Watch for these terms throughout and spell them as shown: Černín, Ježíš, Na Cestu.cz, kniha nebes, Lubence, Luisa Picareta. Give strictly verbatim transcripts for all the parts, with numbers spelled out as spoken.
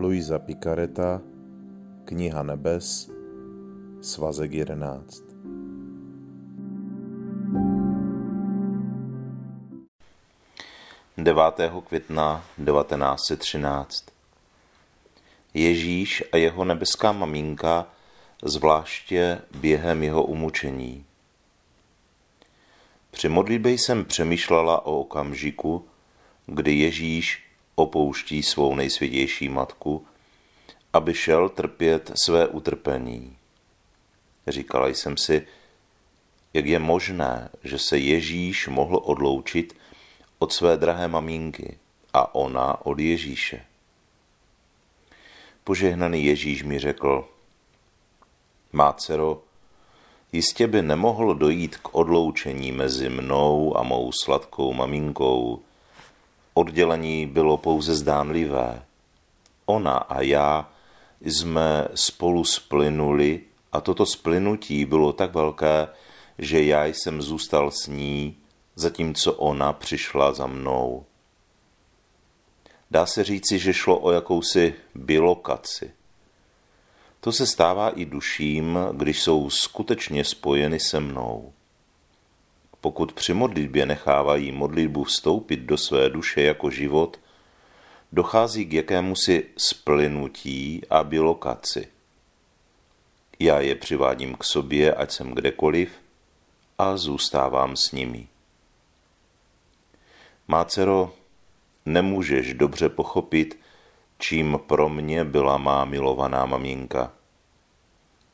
Luisa Picareta, Kniha nebes, svazek jedenáct. devátého května devatenáct set třináct. Ježíš a jeho nebeská maminka, zvláště během jeho umučení. Při modlitbě jsem přemýšlela o okamžiku, kdy Ježíš opouští svou nejsvětější matku, aby šel trpět své utrpení. Říkala jsem si, jak je možné, že se Ježíš mohl odloučit od své drahé maminky a ona od Ježíše. Požehnaný Ježíš mi řekl: Má dcero, jistě by nemohlo dojít k odloučení mezi mnou a mou sladkou maminkou. Oddělení bylo pouze zdánlivé. Ona a já jsme spolu splynuli a toto splynutí bylo tak velké, že já jsem zůstal s ní, zatímco ona přišla za mnou. Dá se říci, že šlo o jakousi bilokaci. To se stává i duším, když jsou skutečně spojeny se mnou. Pokud při modlitbě nechávají modlitbu vstoupit do své duše jako život, dochází k jakémusi splynutí a bilokaci. Já je přivádím k sobě, ať jsem kdekoliv, a zůstávám s nimi. Má dcero, nemůžeš dobře pochopit, čím pro mě byla má milovaná maminka.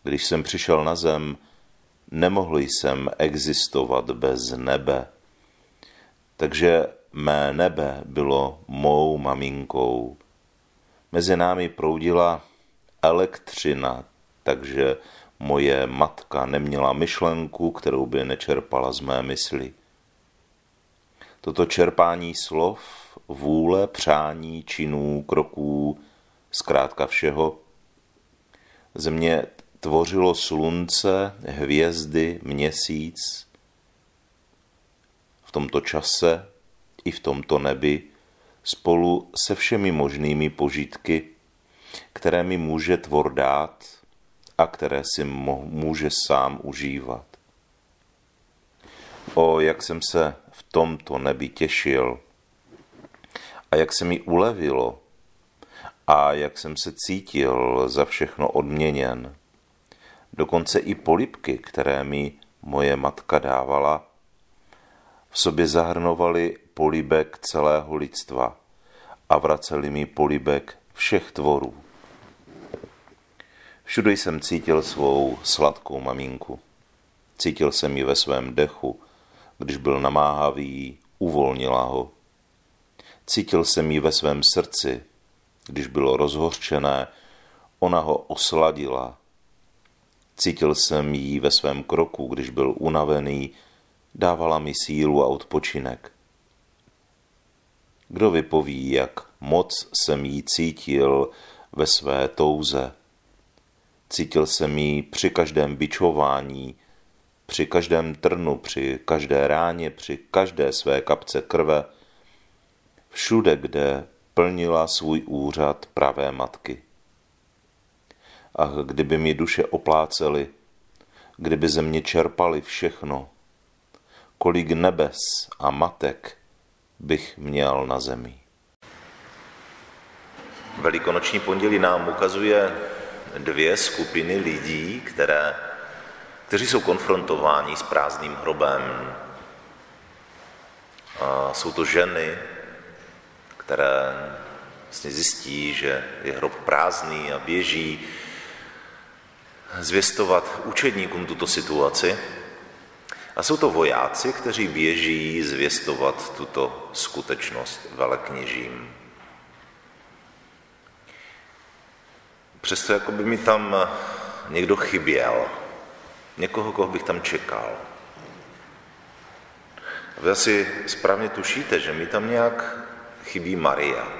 Když jsem přišel na zem, nemohl jsem existovat bez nebe. Takže mé nebe bylo mou maminkou. Mezi námi proudila elektřina, takže moje matka neměla myšlenku, kterou by nečerpala z mé mysli. Toto čerpání slov, vůle, přání, činů, kroků, zkrátka všeho, ze mě tvořilo slunce, hvězdy, měsíc. V tomto čase i v tomto nebi spolu se všemi možnými požitky, které mi může tvor dát a které si může sám užívat. O, jak jsem se v tomto nebi těšil a jak se mi ulevilo a jak jsem se cítil za všechno odměněn. Dokonce i polibky, které mi moje matka dávala, v sobě zahrnovaly polibek celého lidstva a vraceli mi polibek všech tvorů. Všude jsem cítil svou sladkou maminku. Cítil jsem ji ve svém dechu, když byl namáhavý, uvolnila ho. Cítil jsem ji ve svém srdci, když bylo rozhořčené, ona ho osladila. Cítil jsem ji ve svém kroku, když byl unavený, dávala mi sílu a odpočinek. Kdo vypoví, jak moc jsem ji cítil ve své touze. Cítil jsem ji při každém bičování, při každém trnu, při každé ráně, při každé své kapce krve, všude, kde plnila svůj úřad pravé matky. Ach, kdyby mi duše oplácely, kdyby ze mě čerpali všechno, kolik nebes a matek bych měl na zemi. Velikonoční pondělí nám ukazuje dvě skupiny lidí, které, kteří jsou konfrontováni s prázdným hrobem. A jsou to ženy, které vlastně zjistí, že je hrob prázdný a běží zvěstovat učedníkům tuto situaci. A jsou to vojáci, kteří běží zvěstovat tuto skutečnost velekněžím. Přesto jako by mi tam někdo chyběl, někoho, koho bych tam čekal. Vy asi správně tušíte, že mi tam nějak chybí Maria.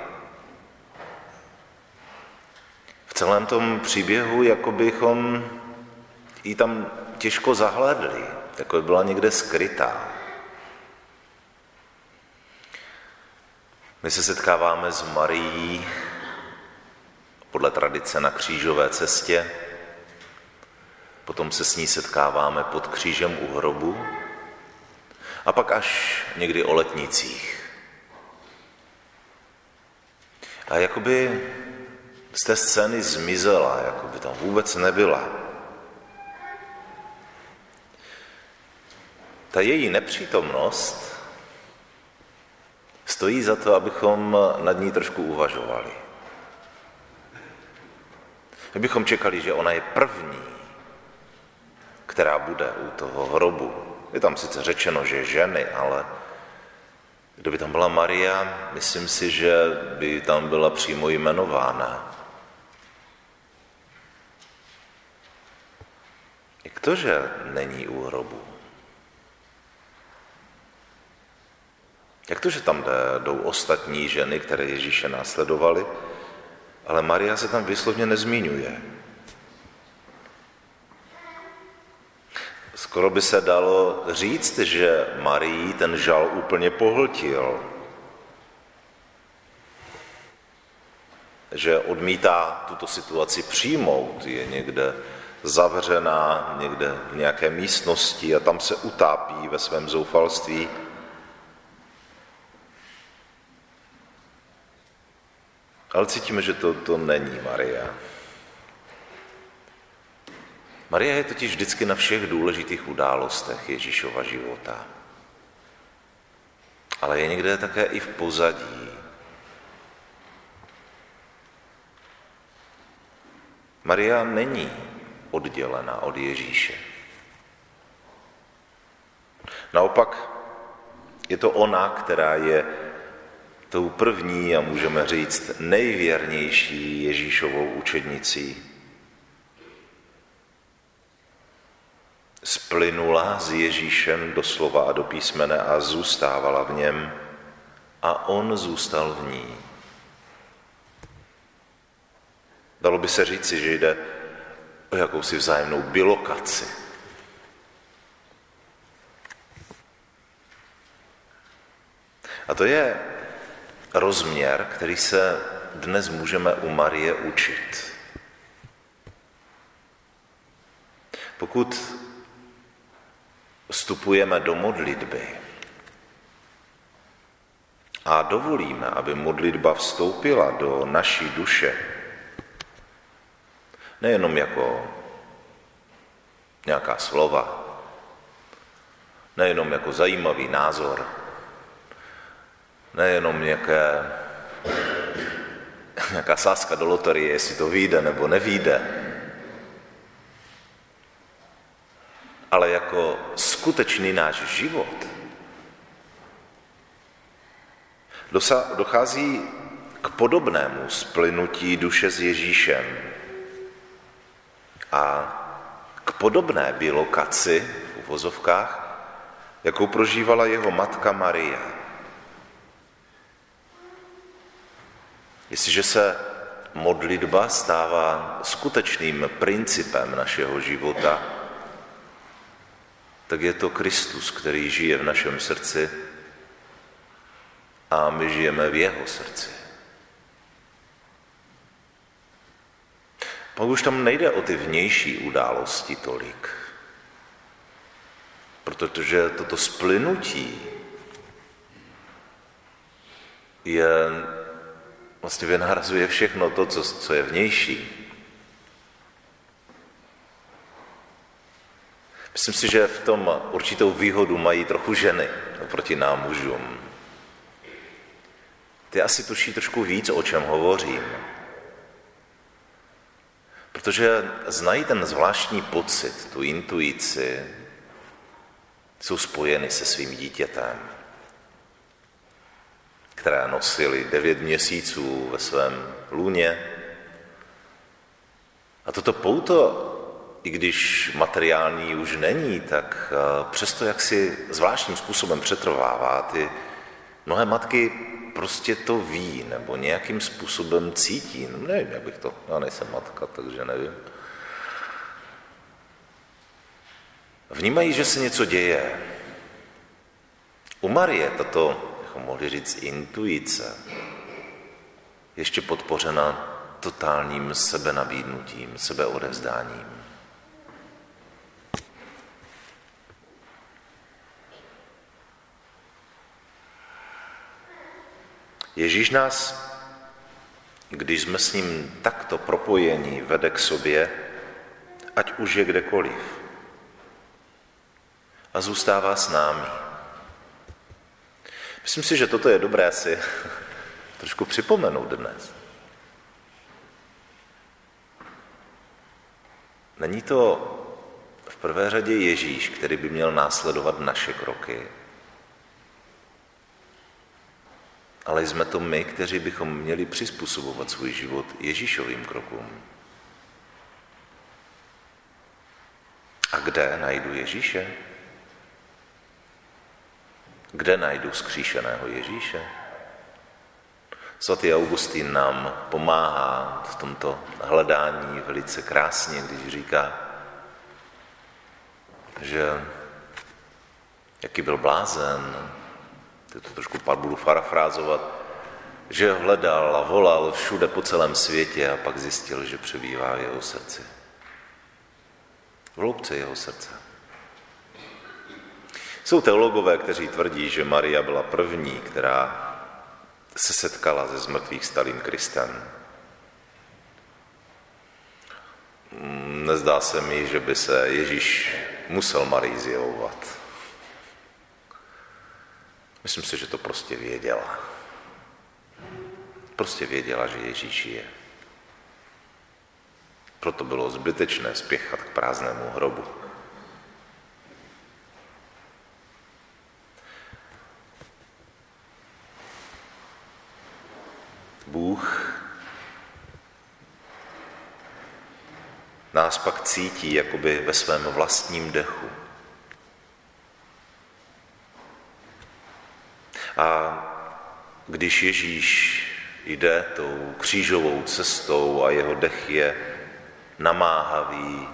V celém tom příběhu, jako bychom ji tam těžko zahlédli, jako by byla někde skrytá. My se setkáváme s Marií podle tradice na křížové cestě, potom se s ní setkáváme pod křížem u hrobu a pak až někdy o letnicích. A jakoby z té scény zmizela, jakoby tam vůbec nebyla. Ta její nepřítomnost stojí za to, abychom nad ní trošku uvažovali. Kdybychom čekali, že ona je první, která bude u toho hrobu. Je tam sice řečeno, že ženy, ale kdyby tam byla Maria, myslím si, že by tam byla přímo jmenována. Jak to, že není u hrobu? Jak to, že tam jdou ostatní ženy, které Ježíše následovaly, ale Maria se tam výslovně nezmiňuje? Skoro by se dalo říct, že Marii ten žal úplně pohltil. Že odmítá tuto situaci přijmout, je někde zavřená, někde v nějaké místnosti a tam se utápí ve svém zoufalství. Ale cítíme, že to, to není Maria. Maria je totiž vždycky na všech důležitých událostech Ježíšova života. Ale je někde také i v pozadí. Maria není oddělena od Ježíše. Naopak je to ona, která je tou první a můžeme říct nejvěrnější Ježíšovou učednicí. Splynula s Ježíšem do slova a do písmene a zůstávala v něm a on zůstal v ní. Dalo by se říci, že jde o jakousi vzájemnou bilokaci. A to je rozměr, který se dnes můžeme u Marie učit. Pokud vstupujeme do modlitby a dovolíme, aby modlitba vstoupila do naší duše, nejenom jako nějaká slova, nejenom jako zajímavý názor, nejenom nějaké, nějaká sázka do loterie, jestli to vyjde nebo nevyjde, ale jako skutečný náš život, dochází k podobnému splynutí duše s Ježíšem a k podobné bilokaci v uvozovkách, jakou prožívala jeho matka Maria. Jestliže se modlitba stává skutečným principem našeho života, tak je to Kristus, který žije v našem srdci a my žijeme v jeho srdci. Pak už tam nejde o ty vnější události tolik, protože toto splynutí je, vlastně vynahrazuje všechno to, co, co je vnější. Myslím si, že v tom určitou výhodu mají trochu ženy oproti nám mužům. Ty asi tuší trošku víc, o čem hovořím. Protože znají ten zvláštní pocit, tu intuici, jsou spojeny se svým dítětem, které nosili devět měsíců ve svém lůně. A toto pouto, i když materiální už není, tak přesto jaksi zvláštním způsobem přetrvává. Ty mnohé matky prostě to ví, nebo nějakým způsobem cítí. No, nevím, jak bych to... Já nejsem matka, takže nevím. Vnímají, že se něco děje. U Marie tato, jak mohli říct, intuice ještě podpořena totálním sebenabídnutím, sebeodevzdáním. Ježíš nás, když jsme s ním takto propojeni, vede k sobě, ať už je kdekoliv. A zůstává s námi. Myslím si, že toto je dobré si trošku připomenout dnes. Není to v prvé řadě Ježíš, který by měl následovat naše kroky, ale jsme to my, kteří bychom měli přizpůsobovat svůj život Ježíšovým krokům. A kde najdu Ježíše? Kde najdu vzkříšeného Ježíše? Svatý Augustín nám pomáhá v tomto hledání velice krásně, když říká, že jaký byl blázen, to trošku budu parafrázovat, že hledal a volal všude po celém světě a pak zjistil, že přebývá v jeho srdci. V hloubce jeho srdce. Jsou teologové, kteří tvrdí, že Maria byla první, která se setkala se zmrtvých stalým Kristem. Nezdá se mi, že by se Ježíš musel Marii zjevovat. Myslím si, že to prostě věděla. Prostě věděla, že Ježíš je. Proto bylo zbytečné spěchat k prázdnému hrobu. Bůh nás pak cítí jakoby ve svém vlastním dechu. A když Ježíš jde tou křížovou cestou a jeho dech je namáhavý,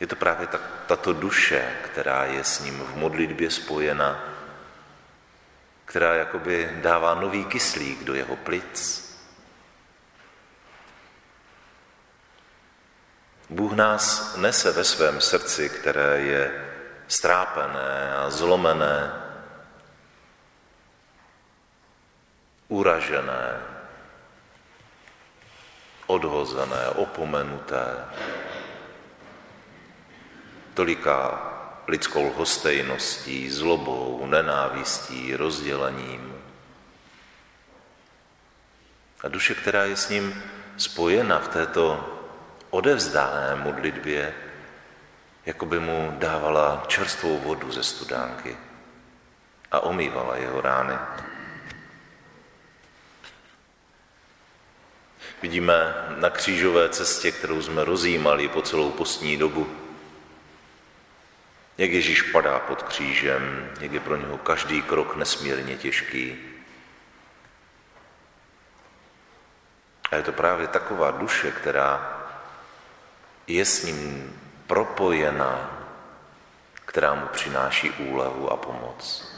je to právě ta, tato duše, která je s ním v modlitbě spojena, která jakoby dává nový kyslík do jeho plic. Bůh nás nese ve svém srdci, které je strápené a zlomené, uražené, odhozené, opomenuté, toliká lidskou lhostejností, zlobou, nenávistí, rozdělením. A duše, která je s ním spojena v této odevzdané modlitbě, jako by mu dávala čerstvou vodu ze studánky a omývala jeho rány. Vidíme na křížové cestě, kterou jsme rozjímali po celou postní dobu, jak Ježíš padá pod křížem, jak je pro něho každý krok nesmírně těžký. A je to právě taková duše, která je s ním propojená, která mu přináší úlevu a pomoc.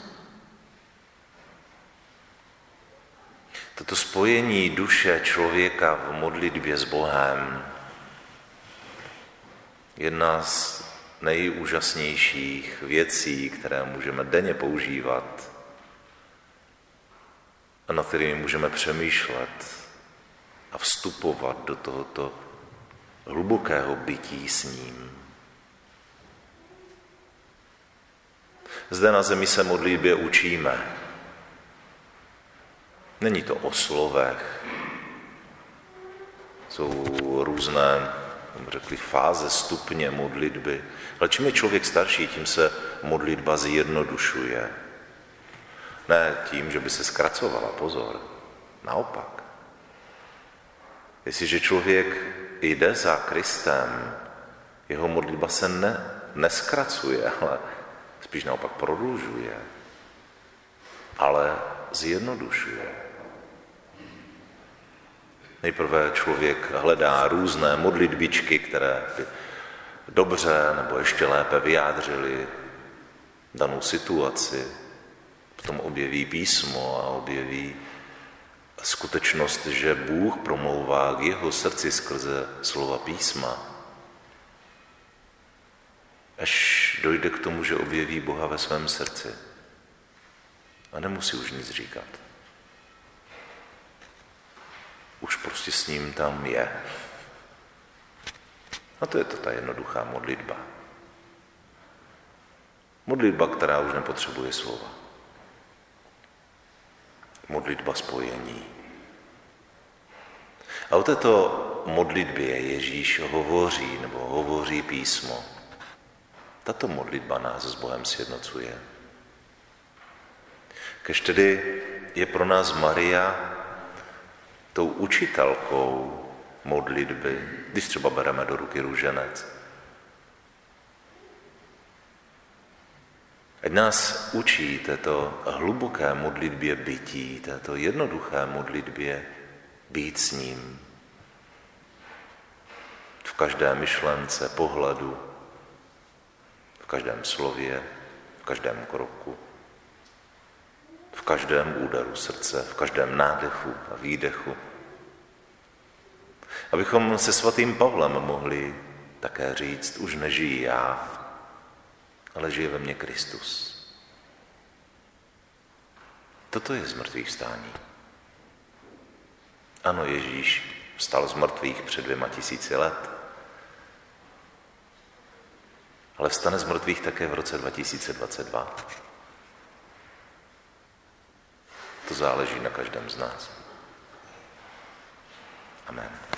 Toto spojení duše člověka v modlitbě s Bohem je jedna z nejúžasnějších věcí, které můžeme denně používat a na kterými můžeme přemýšlet a vstupovat do tohoto hlubokého bytí s ním. Zde na zemi se modlitbě učíme. Není to o slovech. Jsou různé, řekli, fáze, stupně modlitby. Ale čím je člověk starší, tím se modlitba zjednodušuje. Ne tím, že by se zkracovala, pozor. Naopak. Jestliže člověk jde za Kristem, jeho modlitba se ne, neskracuje, ale spíš naopak prodlužuje. Ale zjednodušuje. Nejprve člověk hledá různé modlitbičky, které by dobře nebo ještě lépe vyjádřily danou situaci. Potom objeví písmo a objeví skutečnost, že Bůh promlouvá k jeho srdci skrze slova písma, až dojde k tomu, že objeví Boha ve svém srdci a nemusí už nic říkat. Už prostě s ním tam je. A to je to ta jednoduchá modlitba. Modlitba, která už nepotřebuje slova. Modlitba spojení. A o této modlitbě Ježíš hovoří, nebo hovoří písmo. Tato modlitba nás s Bohem sjednocuje. Kež tedy je pro nás Maria tou učitelkou modlitby, když třeba bereme do ruky růženec. Ať nás učí této hluboké modlitbě bytí, této jednoduché modlitbě být s ním. V každé myšlence, pohledu, v každém slově, v každém kroku, v každém úderu srdce, v každém nádechu a výdechu. Abychom se svatým Pavlem mohli také říct, už nežijí já, ale žije ve mně Kristus. Toto je z mrtvých vstání. Ano, Ježíš vstal z mrtvých před dvěma tisíci let, ale vstane z mrtvých také v roce dva tisíce dvacet dva. To záleží na každém z nás. Amen.